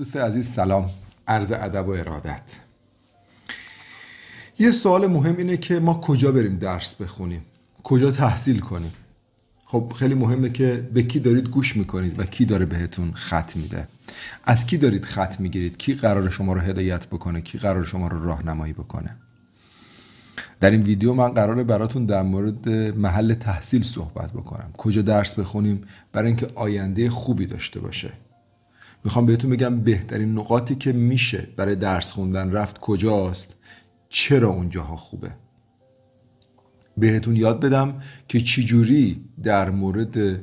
دوست عزیز سلام، عرض ادب و ارادت. یه سوال مهم اینه که ما کجا بریم درس بخونیم، کجا تحصیل کنیم. خب خیلی مهمه که به کی دارید گوش میکنید و کی داره بهتون خط میده، از کی دارید خط میگیرید، کی قرار شما رو هدایت بکنه، کی قرار شما رو راهنمایی بکنه. در این ویدیو من قراره براتون در مورد محل تحصیل صحبت بکنم، کجا درس بخونیم برای اینکه آینده خوبی داشته باشه. میخوام بهتون بگم بهترین نقاطی که میشه برای درس خوندن رفت کجاست، چرا اونجاها خوبه. بهتون یاد بدم که چجوری در مورد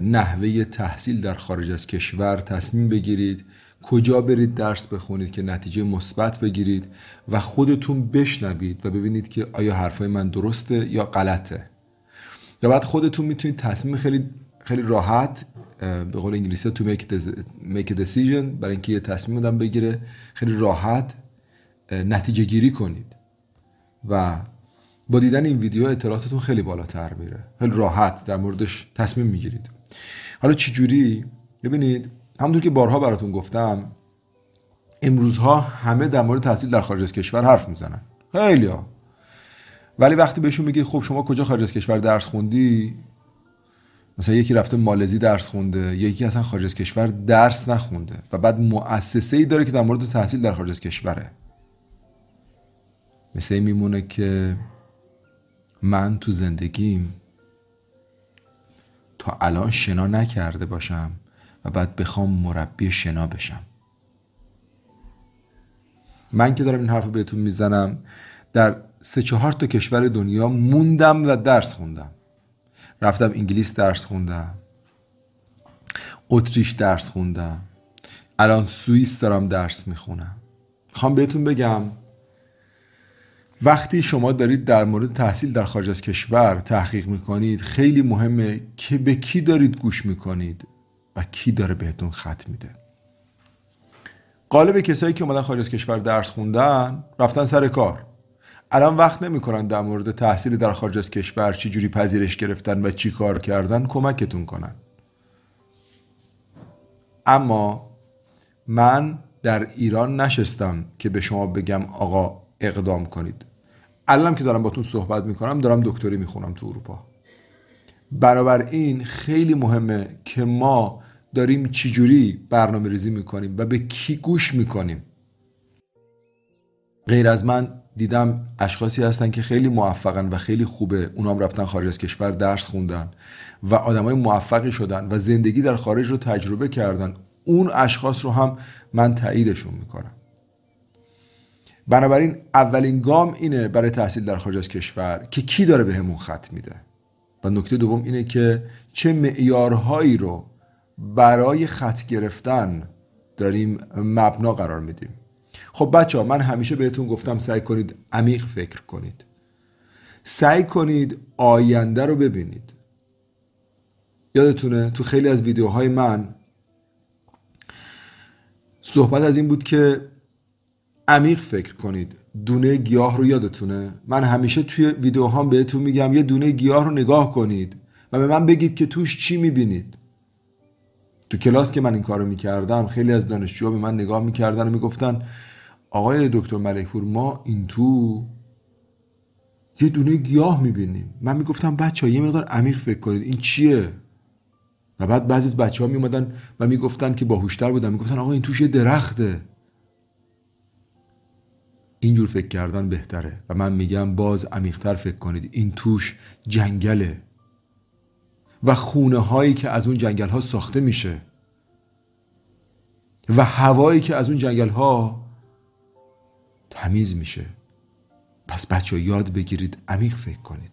نحوه تحصیل در خارج از کشور تصمیم بگیرید، کجا برید درس بخونید که نتیجه مثبت بگیرید و خودتون بشنوید و ببینید که آیا حرفای من درسته یا غلطه. یا بعد خودتون میتونید تصمیم خیلی راحت، به قول انگلیسی تو make a decision، برای اینکه یه تصمیم آدم بگیره خیلی راحت نتیجه گیری کنید و با دیدن این ویدیو اطلاعاتتون خیلی بالاتر میره، خیلی راحت در موردش تصمیم میگیرید. حالا چجوری؟ ببینید همونطور که بارها براتون گفتم امروزها همه در مورد تحصیل در خارج از کشور حرف میزنن، خیلی‌ها. ولی وقتی بهشون میگی خب شما کجا خارج از کشور درس خوندی، مثلا یکی رفته مالزی درس خونده، یکی اصلا خارج از کشور درس نخونده و بعد مؤسسه‌ای داره که در مورد تحصیل در خارج از کشوره، مثل این میمونه که من تو زندگیم تا الان شنا نکرده باشم و بعد بخوام مربی شنا بشم. من که دارم این حرف رو بهتون میزنم در 3-4 تا کشور دنیا موندم و درس خوندم. رفتم انگلیس درس خوندم، اتریش درس خوندم، الان سوئیس دارم درس میخونم. میخوام بهتون بگم وقتی شما دارید در مورد تحصیل در خارج از کشور تحقیق میکنید خیلی مهمه که به کی دارید گوش میکنید و کی داره بهتون خط میده. غالب کسایی که اومدن خارج از کشور درس خوندن رفتن سر کار، الان وقت نمیکنن در مورد تحصیل در خارج از کشور چی جوری پذیرش گرفتن و چی کار کردن کمکتون کنن. اما من در ایران نشستم که به شما بگم آقا اقدام کنید. الان که دارم باتون صحبت میکنم دارم دکتری میخونم تو اروپا. بنابراین خیلی مهمه که ما داریم چجوری برنامه ریزی میکنیم و به کی گوش میکنیم. غیر از من دیدم اشخاصی هستن که خیلی موفقن و خیلی خوبه، اونام رفتن خارج از کشور درس خوندن و آدمای موفقی شدن و زندگی در خارج رو تجربه کردن. اون اشخاص رو هم من تاییدشون میکنم. بنابراین اولین گام اینه برای تحصیل در خارج از کشور که کی داره بهمون خط میده، و نکته دوم اینه که چه معیارهایی رو برای خط گرفتن داریم مبنا قرار میدیم. خب بچه‌ها من همیشه بهتون گفتم سعی کنید عمیق فکر کنید، سعی کنید آینده رو ببینید. یادتونه تو خیلی از ویدیوهای من صحبت از این بود که عمیق فکر کنید. دونه گیاه رو یادتونه؟ من همیشه توی ویدیوهام بهتون میگم یه دونه گیاه رو نگاه کنید و به من بگید که توش چی میبینید. تو کلاس که من این کارو میکردم خیلی از دانشجوها به من نگاه میکردن و میگفتن آقای دکتر ملکپور ما این تو یه دونه گیاه میبینیم. من میگفتم بچه‌ها یه مقدار عمیق فکر کنید این چیه. و بعد بعضی از بچه‌ها میومدن و میگفتن که باهوشتر بودن، میگفتن آقا این توش یه درخته. اینجور فکر کردن بهتره و من میگم باز عمیق‌تر فکر کنید، این توش جنگله و خونه هایی که از اون جنگل ها ساخته میشه و هوایی که از اون جنگل ها تمیز میشه. پس بچه ها یاد بگیرید عمیق فکر کنید.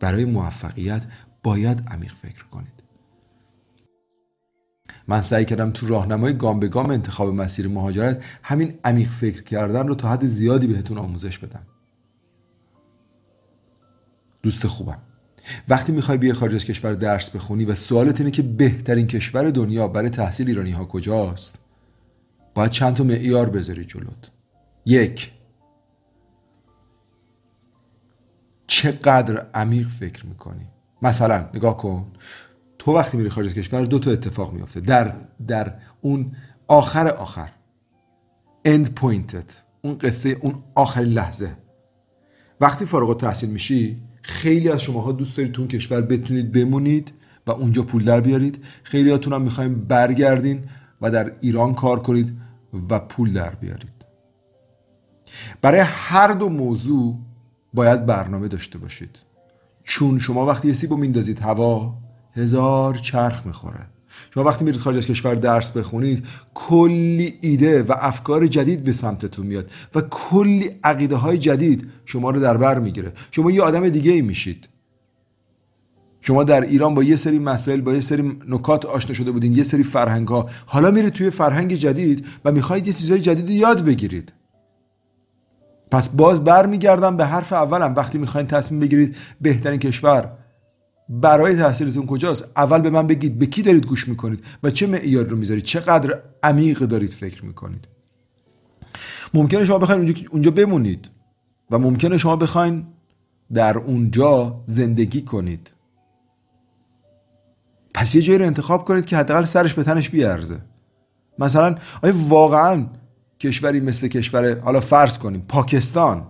برای موفقیت باید عمیق فکر کنید. من سعی کردم تو راهنمای گام به گام انتخاب مسیر مهاجرت همین عمیق فکر کردن رو تا حد زیادی بهتون آموزش بدم. دوست خوبم، وقتی میخوای بیای خارج از کشور درس بخونی و سوالت اینه که بهترین کشور دنیا برای تحصیل ایرانی ها کجاست، باید چند تا معیار بذاری جلوت. 1. چقدر عمیق فکر میکنی؟ مثلا نگاه کن تو وقتی میری خارج از کشور 2 تا اتفاق میفته در اون آخر end pointed، اون قصه، اون آخرین لحظه. وقتی فارغ التحصیل میشی خیلی از شماها دوست دارید تو اون کشور بتونید بمونید و اونجا پول در بیارید، خیلی هاتون هم میخواین برگردین و در ایران کار کنید و پول در بیارید. برای هر دو موضوع باید برنامه داشته باشید، چون شما وقتی یه سیبو میندازید هوا 1000 چرخ میخوره. شما وقتی میرید خارج از کشور درس بخونید کلی ایده و افکار جدید به سمتتون میاد و کلی عقیده های جدید شما رو در بر میگیره. شما یه آدم دیگه ای میشید. شما در ایران با یه سری مسائل، با یه سری نکات آشنا شده بودین، یه سری فرهنگ ها، حالا میرید توی فرهنگ جدید و میخواید یه چیزای جدید یاد بگیرید. پس باز برمیگردم به حرف اولم، وقتی میخواین تصمیم بگیرید بهترین کشور برای تحصیلتون کجاست، اول به من بگید به کی دارید گوش میکنید و چه معیار رو میذارید، چقدر عمیق دارید فکر میکنید. ممکنه شما بخواید اونجا بمونید و ممکنه شما بخواید در اونجا زندگی کنید. پس یه جایی رو انتخاب کنید که حداقل سرش به تنش بیارزه. مثلا آیا واقعا کشوری مثل کشور، حالا فرض کنیم پاکستان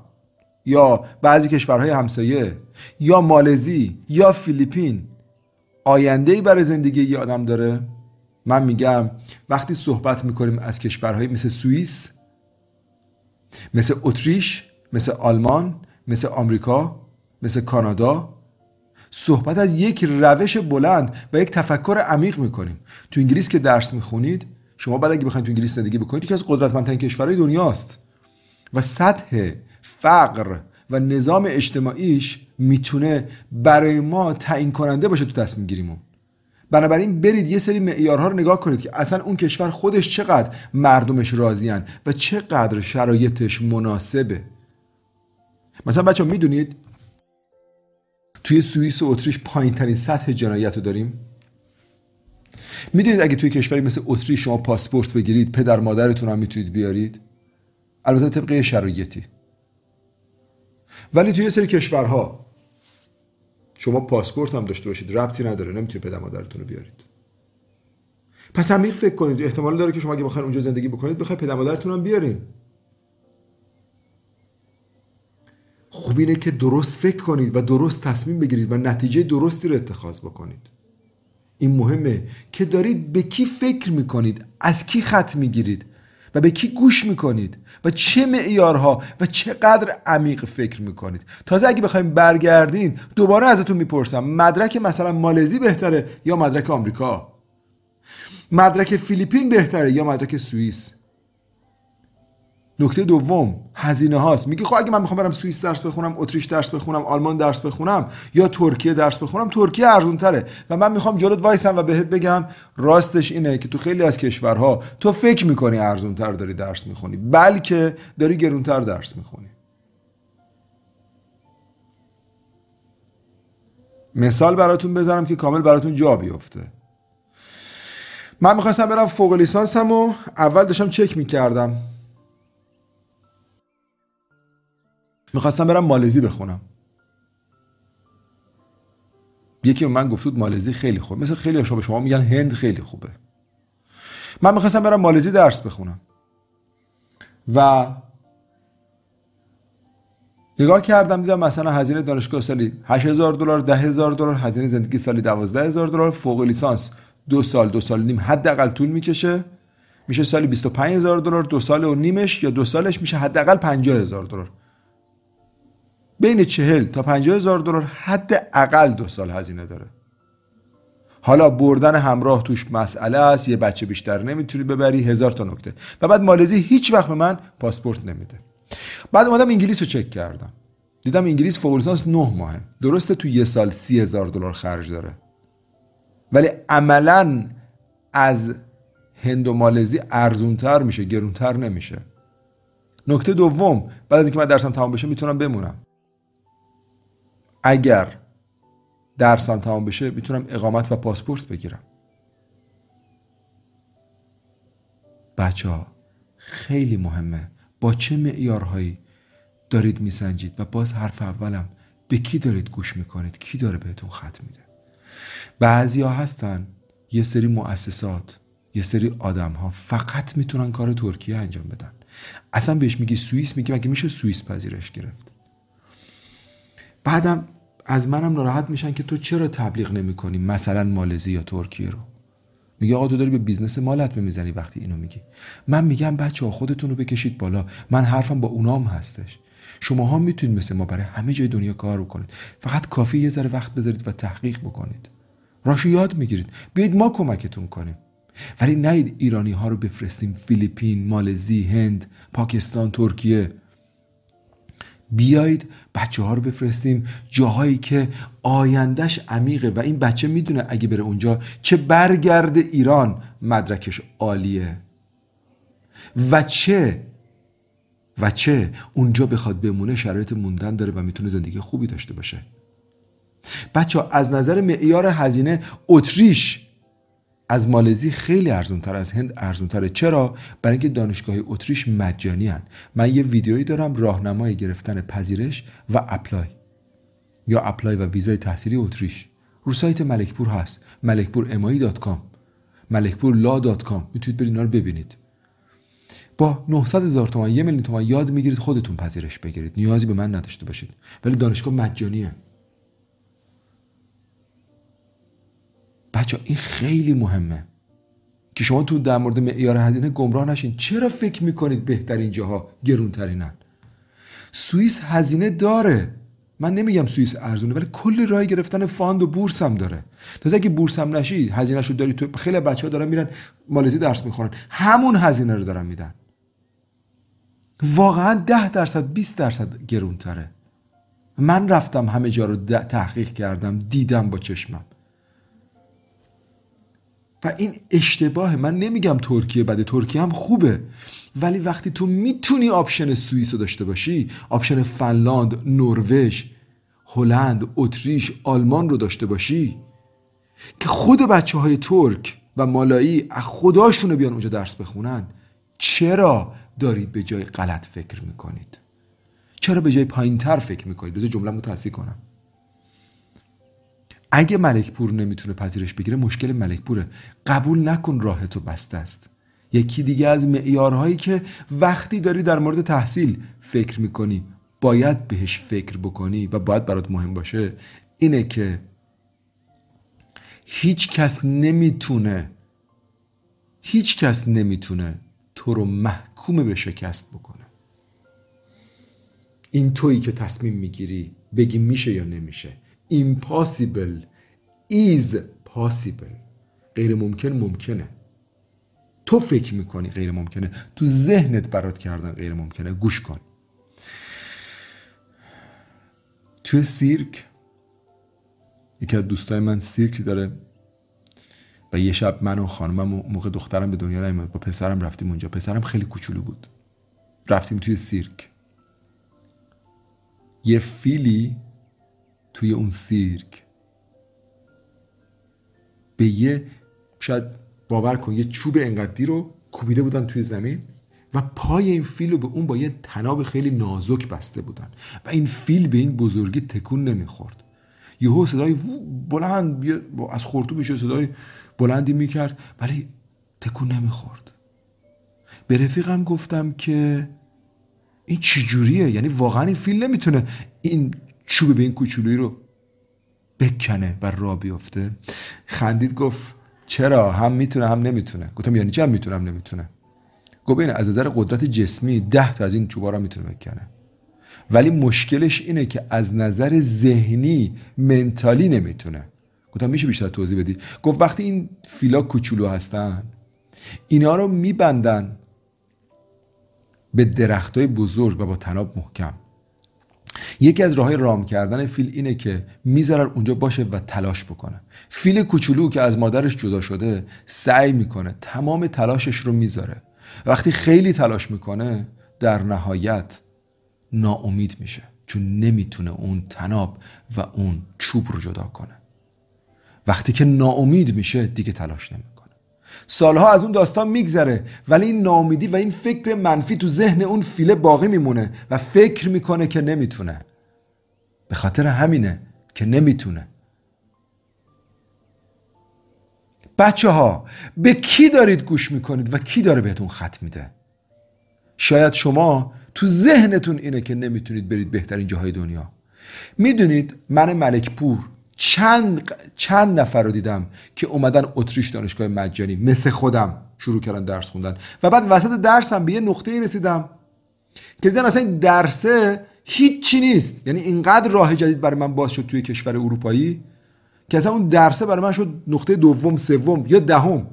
یا بعضی کشورهای همسایه یا مالزی یا فیلیپین آینده‌ای برای زندگی یه آدم داره؟ من میگم وقتی صحبت میکنیم از کشورهای مثل سوئیس، مثل اتریش، مثل آلمان، مثل آمریکا، مثل کانادا، صحبت از یک روش بلند و یک تفکر عمیق میکنیم. تو انگلیس که درس میخونید شما بعد اگه بخواید تو انگلیس زندگی بکنید یکی از قدرتمندترین کشورهای دنیاست و سطح فقر و نظام اجتماعیش میتونه برای ما تعیین کننده باشه تو تصمیم گیریمون. بنابراین برید یه سری معیارها رو نگاه کنید که اصلا اون کشور خودش چقدر مردمش راضیان و چقدر شرایطش مناسبه. مثلا بچه‌ها میدونید توی سوئیس و اتریش پایین‌ترین سطح جنایت رو داریم. میدونید اگه توی کشوری مثل اتریش شما پاسپورت بگیرید پدر مادرتون هم میتونید بیارید، البته طبق شرایطی. ولی توی یه سری کشورها شما پاسپورت هم داشته باشید ربطی نداره، نمیتونید پدر مادرتون رو بیارید. پس عمیق فکر کنید، احتمال داره که شما اگه بخواید اونجا زندگی بکنید بخواید پدر مادرتون هم بیارین. خوب اینه که درست فکر کنید و درست تصمیم بگیرید و نتیجه درستی رو اتخاذ بکنید. این مهمه که دارید به کی فکر میکنید، از کی خط میگیرید و به کی گوش میکنید و چه معیارها و چقدر عمیق فکر میکنید. تازه اگه بخوایم برگردین دوباره ازتون میپرسم مدرک مثلا مالزی بهتره یا مدرک آمریکا، مدرک فیلیپین بهتره یا مدرک سوئیس. نکته دوم هزینه هاست. میگه خب اگه من میخوام برم سوئیس درس بخونم، اتریش درس بخونم، آلمان درس بخونم یا ترکیه درس بخونم، ترکیه ارزون تره و من میخوام جلوت وایسم و بهت بگم راستش اینه که تو خیلی از کشورها تو فکر میکنی ارزون تر داری درس میخونی، بلکه داری گرون تر درس میخونی. مثال براتون بزنم که کامل براتون جا بیفته. من میخواستم برم فوق لیسانسم و اول داشتم چک میکردم، میخواستم برم مالزی بخونم. یکی من گفت بود مالزی خیلی خوبه، مثل خیلی ها شما میگن هند خیلی خوبه. من میخواستم برم مالزی درس بخونم و نگاه کردم دیدم مثلا هزینه دانشگاه سالی $8,000، $10,000، هزینه زندگی سالی $12,000، فوق لیسانس 2 سال 2.5 حداقل طول میکشه، میشه سالی $25,000، 2 سال و نیمش یا 2 سالش میشه حداقل $50,000. بین $40,000 تا $50,000 حداقل 2 سال هزینه داره. حالا بردن همراه توش مسئله است، یه بچه بیشتر نمیتونی ببری، 1000 تا نکته. و بعد مالزی هیچ وقت به من پاسپورت نمیده. بعد اومدم انگلیس رو چک کردم، دیدم انگلیس فوق لیسانس 9 ماهه، درسته تو یه سال $30,000 خرج داره، ولی عملاً از هند و مالزی ارزونتر میشه، گرونتر نمیشه. نکته دوم بعد از اینکه من درسم تمام بشه میتونم بمونم. اگر درسم تمام بشه میتونم اقامت و پاسپورت بگیرم. بچه‌ها خیلی مهمه با چه معیارهایی دارید میسنجید و باز حرف اولم به کی دارید گوش میکنید، کی داره بهتون خط میده. بعضیا هستن یه سری مؤسسات، یه سری آدم ها فقط میتونن کار ترکیه انجام بدن. اصلا بهش میگی سوئیس، میگی مگه میشه سوئیس پذیرش گرفت؟ بعدم از منم ناراحت میشن که تو چرا تبلیغ نمیکنی مثلا مالزی یا ترکیه رو. میگه آقا تو داری به بیزنس مالت میزنی وقتی اینو میگی. من میگم بچه‌ها خودتون رو بکشید بالا، من حرفم با اونام هستش. شماها میتونید مثل ما برای همه جای دنیا کار بکنید، فقط کافیه یه ذره وقت بذارید و تحقیق بکنید، راشو یاد میگیرید. بیاید ما کمکتون کنیم، ولی نید ایرانی ها رو بفرستیم فیلیپین، مالزی، هند، پاکستان، ترکیه. بیایید بچه ها رو بفرستیم جاهایی که آیندهش عمیقه و این بچه میدونه اگه بره اونجا چه برگرده ایران مدرکش عالیه و چه اونجا بخواد بمونه شرایط موندن داره و میتونه زندگی خوبی داشته باشه. بچه ها از نظر معیار هزینه اتریش از مالزی خیلی ارزونتر، از هند ارزونتره. چرا؟ برای اینکه دانشگاه اتریش مجانی هن. من یه ویدیویی دارم راهنمای گرفتن پذیرش و اپلای یا اپلای و ویزای تحصیلی اتریش، رو سایت ملکپور هست، ملکپورmai.com، ملکپورlaw.com، میتونید برید اینا رو ببینید. با 900,000 تومان، 1,000,000 تومان یاد میگیرید خودتون پذیرش بگیرید، نیازی به من نداشته باشید، ولی دانشگاه مجانیه. بچه این خیلی مهمه که شما تو در مورد معیار هزینه گمراه نشین. چرا فکر میکنید بهترین جاها گرونترینن؟ سوئیس هزینه داره، من نمیگم سوئیس ارزونه، ولی کلی راه گرفتن فاند و بورس هم داره. تازه اگه بورس هم نشی هزینه‌شو داری تو. خیلی بچه‌ها دارن میرن مالزی درس میخونن، همون هزینه رو دارن میدن، واقعا 10%، 20% گرونتره. من رفتم همه جا رو تحقیق کردم، دیدم با چشمم و این اشتباهه. من نمیگم ترکیه بده، ترکیه هم خوبه، ولی وقتی تو میتونی آپشن سوئیس رو داشته باشی، آپشن فنلاند، نروژ، هلند، اتریش، آلمان رو داشته باشی که خود بچه های ترک و مالایی از خداشونه بیان اونجا درس بخونن، چرا دارید به جای غلط فکر میکنید؟ چرا به جای پایین تر فکر میکنید؟ بذار جمله رو تصحیح کنم. اگه ملکپور نمیتونه پذیرش بگیره، مشکل ملکپوره. قبول نکن راه تو بسته است. یکی دیگه از معیارهایی که وقتی داری در مورد تحصیل فکر میکنی باید بهش فکر بکنی و باید برات مهم باشه، اینه که هیچ کس نمیتونه تو رو محکوم به شکست بکنه. این تویی که تصمیم میگیری بگی میشه یا نمیشه. impossible is possible، غیر ممکن ممکنه. تو فکر میکنی غیر ممکنه، تو ذهنت برات کردن غیر ممکنه. گوش کن، توی سیرک یکی از دوستای من سیرک داره و یه شب من و خانمم و موقع دخترم به دنیا نیامد با پسرم رفتیم اونجا. پسرم خیلی کوچولو بود، رفتیم توی سیرک. یه فیلی توی اون سیرک به یه، شاید باور کن، یه چوب انقدری رو کوبیده بودن توی زمین و پای این فیل رو به اون با یه طناب خیلی نازک بسته بودن و این فیل به این بزرگی تکون نمیخورد. یهو صدای بلند از خرطومش صدای بلندی میکرد ولی تکون نمیخورد. به رفیقم گفتم که این چی جوریه؟ یعنی واقعا این فیل نمیتونه این چوب به این کوچولویی رو بکنه و راه بیفته؟ خندید گفت چرا، هم میتونه هم نمیتونه. گفتم یعنی چی هم میتونه هم نمیتونه؟ گفت ببین از نظر قدرت جسمی 10 تا از این چوبا رو میتونه بکنه، ولی مشکلش اینه که از نظر ذهنی منتالی نمیتونه. گفتم میشه بیشتر توضیح بدی؟ گفت وقتی این فیلا کوچولو هستن اینا رو میبندن به درختای بزرگ و با طناب محکم. یکی از راه‌های رام کردن فیل اینه که میذارن اونجا باشه و تلاش بکنه. فیل کوچولو که از مادرش جدا شده سعی میکنه، تمام تلاشش رو میذاره. وقتی خیلی تلاش میکنه در نهایت ناامید میشه، چون نمیتونه اون طناب و اون چوب رو جدا کنه. وقتی که ناامید میشه دیگه تلاش نمیکنه. سالها از اون داستان میگذره ولی این ناامیدی و این فکر منفی تو ذهن اون فیله باقی میمونه و فکر میکنه که نمیتونه. به خاطر همینه که نمیتونه. بچه ها به کی دارید گوش میکنید و کی داره بهتون خط میده؟ شاید شما تو ذهنتون اینه که نمیتونید برید بهترین جاهای دنیا. میدونید من ملکپور چند نفر رو دیدم که اومدن اتریش دانشگاه مجانی مثل خودم شروع کردن درس خوندن و بعد وسط درسم به یه نقطه‌ای رسیدم که دیدم اصلا این درسه هیچی نیست، یعنی اینقدر راه جدید برای من باز شد توی کشور اروپایی که اصلا اون درسه برای من شد نقطه دوم، سوم یا دهم.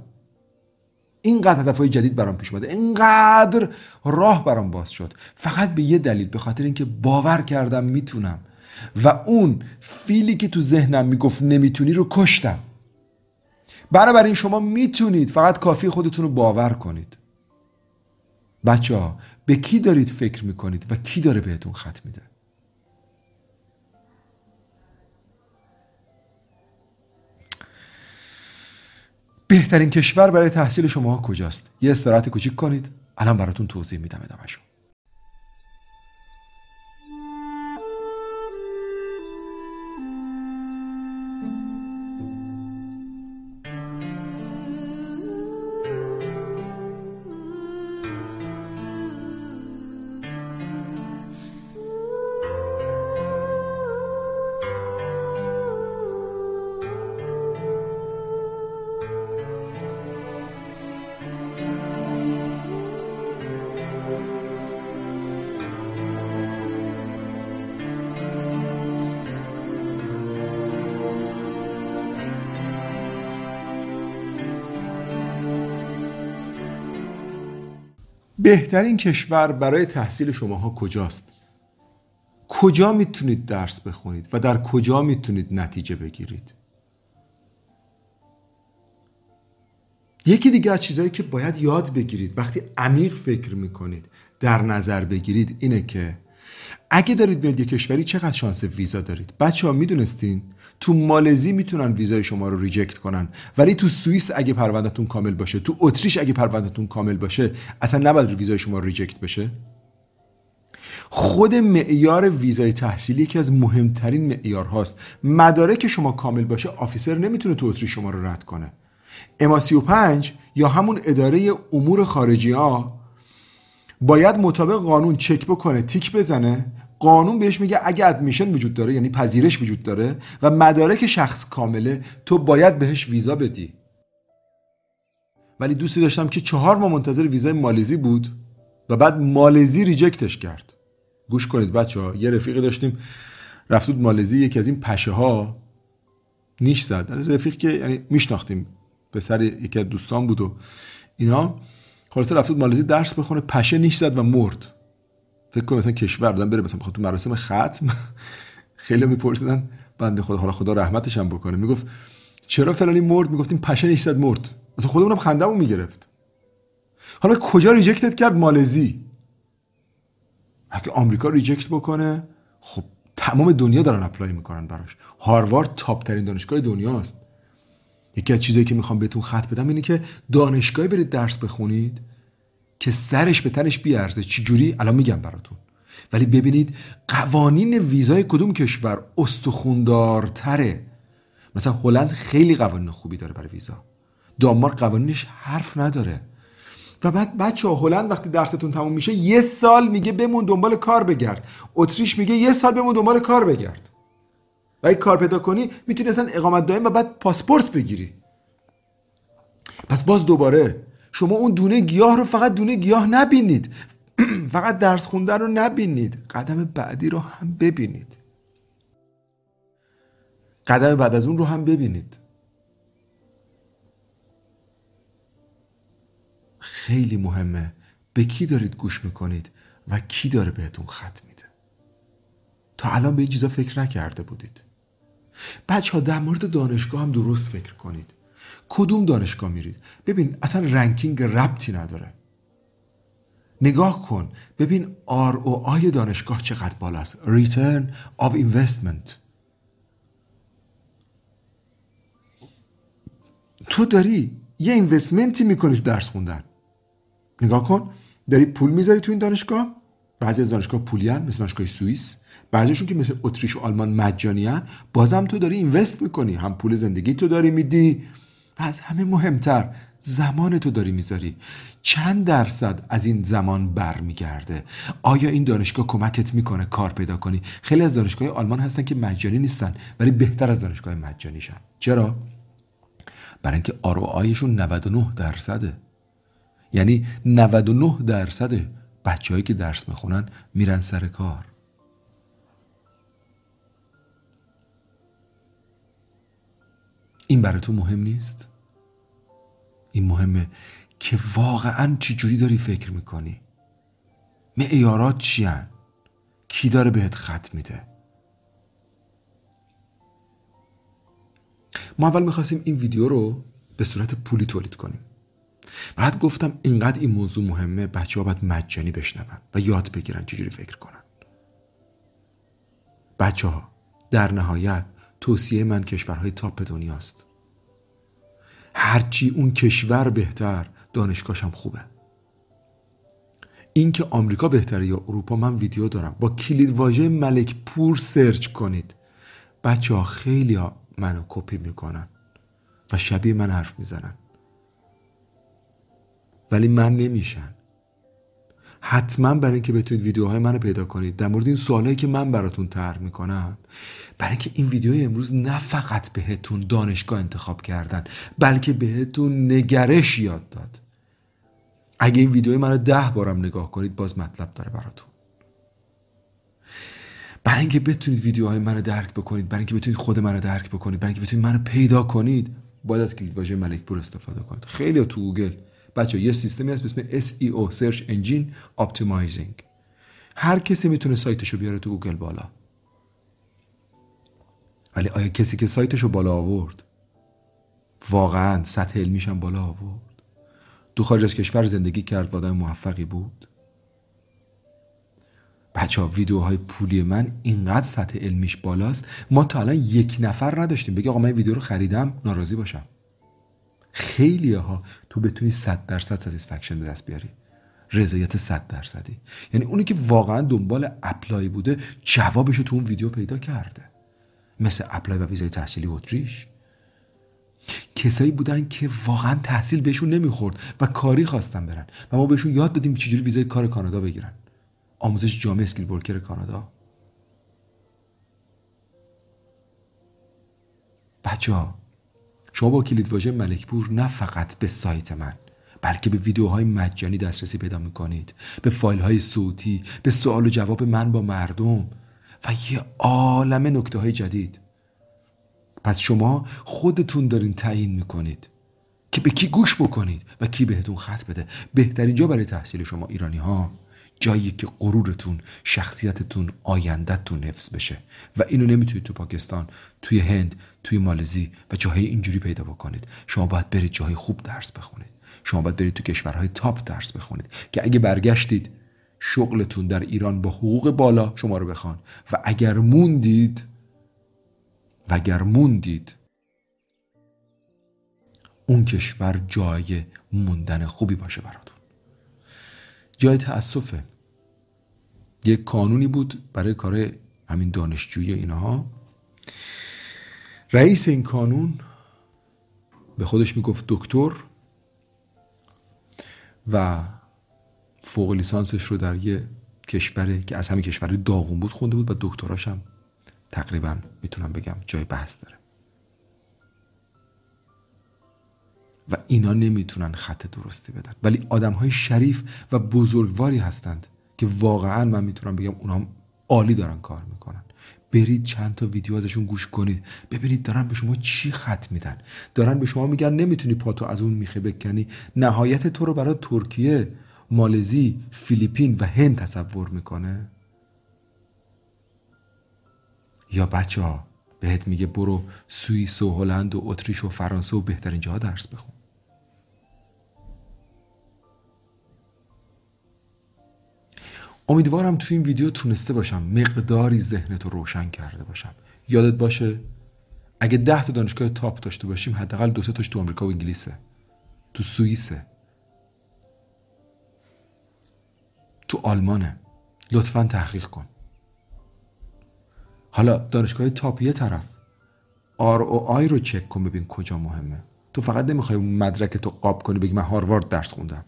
اینقدر هدفهای جدید برام پیش اومده، اینقدر راه برام باز شد، فقط به یه دلیل، به خاطر اینکه باور کردم میتونم و اون فیلی که تو ذهنم میگفت نمیتونی رو کشتم. بنابراین شما میتونید، فقط کافی خودتون رو باور کنید. بچه ها به کی دارید فکر میکنید و کی داره بهتون خط میده؟ بهترین کشور برای تحصیل شما کجاست؟ یه استراحت کوچیک کنید، الان براتون توضیح میدم ادامه‌شو. بهترین کشور برای تحصیل شماها کجاست؟ کجا میتونید درس بخونید و در کجا میتونید نتیجه بگیرید؟ یکی دیگه از چیزایی که باید یاد بگیرید وقتی عمیق فکر میکنید در نظر بگیرید اینه که اگه دارید میاد یه کشوری چقدر شانس ویزا دارید؟ بچه ها میدونستین تو مالزی میتونن ویزای شما رو ریجکت کنن، ولی تو سوئیس اگه پروندهتون کامل باشه، تو اتریش اگه پروندهتون کامل باشه، اصلا نباید ویزای شما ریجکت بشه. خود معیار ویزای تحصیلی که از مهمترین معیار هاست. مدارک شما کامل باشه، آفیسر نمیتونه تو اتریش شما رو رد کنه. اما 35 یا همون اداره امور خارجی ها باید مطابق قانون چک بکنه، تیک بزنه. قانون بهش میگه اگه ادمیشن وجود داره، یعنی پذیرش وجود داره و مدارک شخص کامله، تو باید بهش ویزا بدی. ولی دوستی داشتم که 4 ماه منتظر ویزای مالزی بود و بعد مالزی ریجکتش کرد. گوش کنید بچه‌ها، یه رفیقی داشتیم رفت بود مالزی، یکی از این پشه ها نیش زد. رفیق که یعنی میشناختیم، پسر یکی از دوستان بود و اینا. خلاصه رفت مالزی درس بخونه، پشه نیش زد و مرد. فکر کنم مثلا کشور دادن بره، مثلا میخواد تو مراسم ختم. خیلی میپرسیدن بنده خدا، حالا خدا رحمتش هم بکنه، میگفت چرا فلانی مرد؟ میگفتیم پشه نیش زد مرد. مثلا خودمونم خندهمون میگرفت. حالا کجا ریجکتت کرد؟ مالزی. اگه آمریکا ریجکت بکنه، خب تمام دنیا دارن اپلای میکنن براش. هاروارد تاپ ترین دانشگاه دنیاست. یکی از چیزایی که میخوام بهتون خط بدم اینه که دانشگاهی برید درس بخونید که سرش به تنش بیارزه. چجوری؟ الان میگم براتون. ولی ببینید قوانین ویزای کدوم کشور استخوندارتره. مثلا هلند خیلی قوانین خوبی داره برای ویزا. دانمارک قوانینش حرف نداره. و بعد بچه‌ها هلند وقتی درستون تموم میشه 1 سال میگه بمون دنبال کار بگرد. اتریش میگه 1 سال بمون دنبال کار بگرد. و اگه کار پیدا کنی میتونی اصلا اقامت دائم و بعد پاسپورت بگیری. پس باز دوباره شما اون دونه گیاه رو فقط دونه گیاه نبینید. فقط درس خوندن رو نبینید. قدم بعدی رو هم ببینید. قدم بعد از اون رو هم ببینید. خیلی مهمه به کی دارید گوش میکنید و کی داره بهتون خط میده. تا الان به این چیزا فکر نکرده بودید. بچه ها در مورد دانشگاه هم درست فکر کنید. کدوم دانشگاه میرید؟ ببین اصلا رنکینگ ربطی نداره. نگاه کن ببین ROI دانشگاه چقدر بالاست، Return of Investment. تو داری یه اینوستمنتی میکنی تو درس خوندن. نگاه کن داری پول میذاری تو این دانشگاه. بعضی از دانشگاه پولیان، مثل دانشگاه سوئیس، بعضیشون که مثل اتریش و آلمان مجانیان. بازم تو داری اینوست میکنی، هم پول زندگی تو داری میدی، از همه مهمتر زمان تو داری میذاری. چند درصد از این زمان برمیگرده؟ آیا این دانشگاه کمکت میکنه کار پیدا کنی؟ خیلی از دانشگاه آلمان هستن که مجانی نیستن ولی بهتر از دانشگاه مجانیشن. چرا؟ برای اینکه ROIشون 99%. یعنی 99% بچه‌هایی که درس میخونن میرن سر کار. این برای تو مهم نیست؟ این مهمه که واقعاً چی جوری داری فکر میکنی؟ معیارات چی هن؟ کی داره بهت خط میده؟ ما اول میخواستیم این ویدیو رو به صورت پولی تولید کنیم. بعد گفتم اینقدر این موضوع مهمه، بچه‌ها باید مجانی بشنون و یاد بگیرن چی جوری فکر کنن. بچه‌ها در نهایت توصیه من کشورهای تاپ دنیاست. هرچی اون کشور بهتر، دانشگاهش هم خوبه. این که آمریکا بهتره یا اروپا، من ویدیو دارم. با کلید واژه ملک پور سرچ کنید. بچه‌ها خیلی ها منو کپی میکنن و شبیه من حرف میزنن ولی من نمیشن. حتما برای اینکه بتونید ویدیوهای منو پیدا کنید در مورد این سوالایی که من براتون طرح میکنم، برای اینکه این ویدیوی امروز نه فقط بهتون دانشگاه انتخاب کردن بلکه بهتون نگرش یاد داد. اگه این ویدیوی منو 10 بارم نگاه کنید باز مطلب داره براتون. برای اینکه بتونید ویدیوهای منو درک بکنید، برای اینکه بتونید خود منو درک بکنید، برای اینکه بتونید منو پیدا کنید، باید از کلید واژه ملک پور استفاده کنید. خیلی تو گوگل بچه یه سیستمی هست به اسم SEO Search Engine Optimizing. هر کسی میتونه سایتشو بیاره تو گوگل بالا. ولی آیا کسی که سایتشو بالا آورد واقعا سطح علمیش هم بالا آورد؟ تو خارج از کشور زندگی کرد و آدم موفقی بود؟ بچه ها ویدیوهای پولی من اینقدر سطح علمیش بالاست، ما تا الان 1 نفر نداشتیم بگه آقا من ویدیو رو خریدم ناراضی باشم. خیلی ها تو بتونی 100% ساتیسفکشن به دست بیاری، رضایت 100%. یعنی اونی که واقعا دنبال اپلای بوده جوابشو تو اون ویدیو پیدا کرده، مثل اپلای و ویزای تحصیلی اتریش. کسایی بودن که واقعا تحصیل بهشون نمیخورد و کاری خواستن برن و ما بهشون یاد دادیم چجوری ویزای کار کانادا بگیرن، آموزش جامعه اسکیل ورکر کانادا. بچه‌ها شما با کلید واژه ملک پور نه فقط به سایت من بلکه به ویدیوهای مجانی دسترسی پیدا میکنید، به فایل‌های صوتی، به سوال و جواب من با مردم و یه عالمه نکته‌های جدید. پس شما خودتون دارین تعیین میکنید که به کی گوش بکنید و کی بهتون خط بده. بهترین جا برای تحصیل شما ایرانی‌ها جایی که غرورتون، شخصیتتون، آینده‌تون حفظ بشه و اینو نمیتونید تو پاکستان، توی هند، توی مالزی و جاهای اینجوری پیدا بکنید. شما باید برید جاهای خوب درس بخونید. شما باید برید تو کشورهای تاپ درس بخونید که اگه برگشتید شغلتون در ایران با حقوق بالا شما رو بخوان و اگر موندید اون کشور جای موندن خوبی باشه براتون. جای تأسفه. یک قانونی بود برای کار همین دانشجویی اینها. رئیس این قانون به خودش میگفت دکتر و فوق لیسانسش رو در یه کشوری که از همین کشوری داغون بود خونده بود و دکتراش هم تقریبا میتونم بگم جای بحث داره و اینا نمیتونن خط درستی بدن. ولی آدمهای شریف و بزرگواری هستند که واقعا من میتونم بگم اونا عالی دارن کار میکنن. برید چند تا ویدیو ازشون گوش کنید ببینید دارن به شما چی خط میدن. دارن به شما میگن نمیتونی پاتو از اون میخه بکنی، نهایت تو رو برای ترکیه، مالزی، فیلیپین و هند تصور میکنه. یا بچه ها بهت میگه برو سوئیس و هلند و اتریش و فرانسه و بهترین جاها درس بخون. امیدوارم تو این ویدیو تونسته باشم مقداری ذهنتو روشن کرده باشم. یادت باشه اگه 10 تا دانشگاه تاپ داشته باشیم حداقل 2-3 تاش تو آمریکا و انگلیسه، تو سوئیسه، تو آلمانه. لطفاً تحقیق کن. حالا دانشگاه تاپ یه طرف، ROI رو چک کن ببین کجا مهمه. تو فقط نمیخوای اون مدرک تو قاب کنی بگی من هاروارد درس خوندم.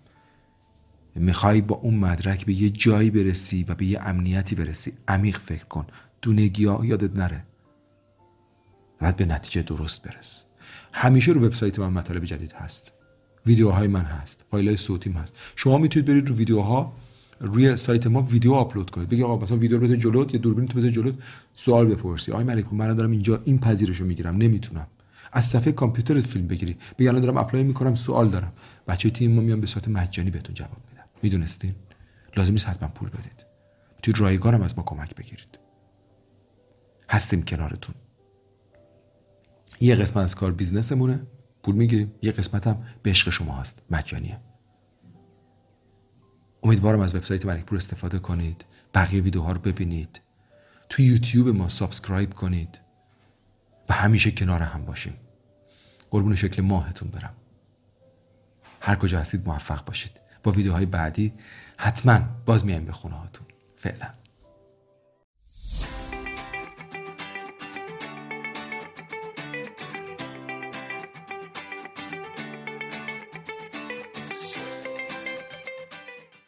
میخوای با اون مدرک به یه جایی برسی و به یه امنیتی برسی. عمیق فکر کن، دونگی‌ها یادت نره، بعد به نتیجه درست برس. همیشه رو وبسایت من مطالب جدید هست، ویدیوهای من هست، فایل‌های صوتیم هست. شما میتونید برید رو ویدیوها، روی سایت ما ویدیو آپلود کنید، بگید آقا مثلا ویدیو رو بزن جلوت یا دوربین تو بزن جلوت، سوال بپرسی. آقای ملکپور من دارم اینجا این پذیرشو میگیرم، نمیتونم. از صفحه کامپیوترت فیلم بگیری، بگید الان دارم اپلای میکنم، سوال دارم، بچه تیم ما میان به صورت مجانی بهتون جواب میدن. میدونستین لازم نیست حتما پول بدید، توی رایگان هم از ما کمک بگیرید، هستیم کنارتون. یه قسمت از کار بیزنسمونه، پول میگیریم، یه قسمت هم به عشق شما هست، مجانیه. امیدوارم از وبسایت ملکپور استفاده کنید، بقیه ویدیوها رو ببینید، تو یوتیوب ما سابسکرایب کنید و همیشه کنار هم باشیم. قربون شکل ماهتون برم. هر کجا هستید موفق باشید. با ویدیوهای بعدی حتما باز میایم به خونه هاتون. فعلا.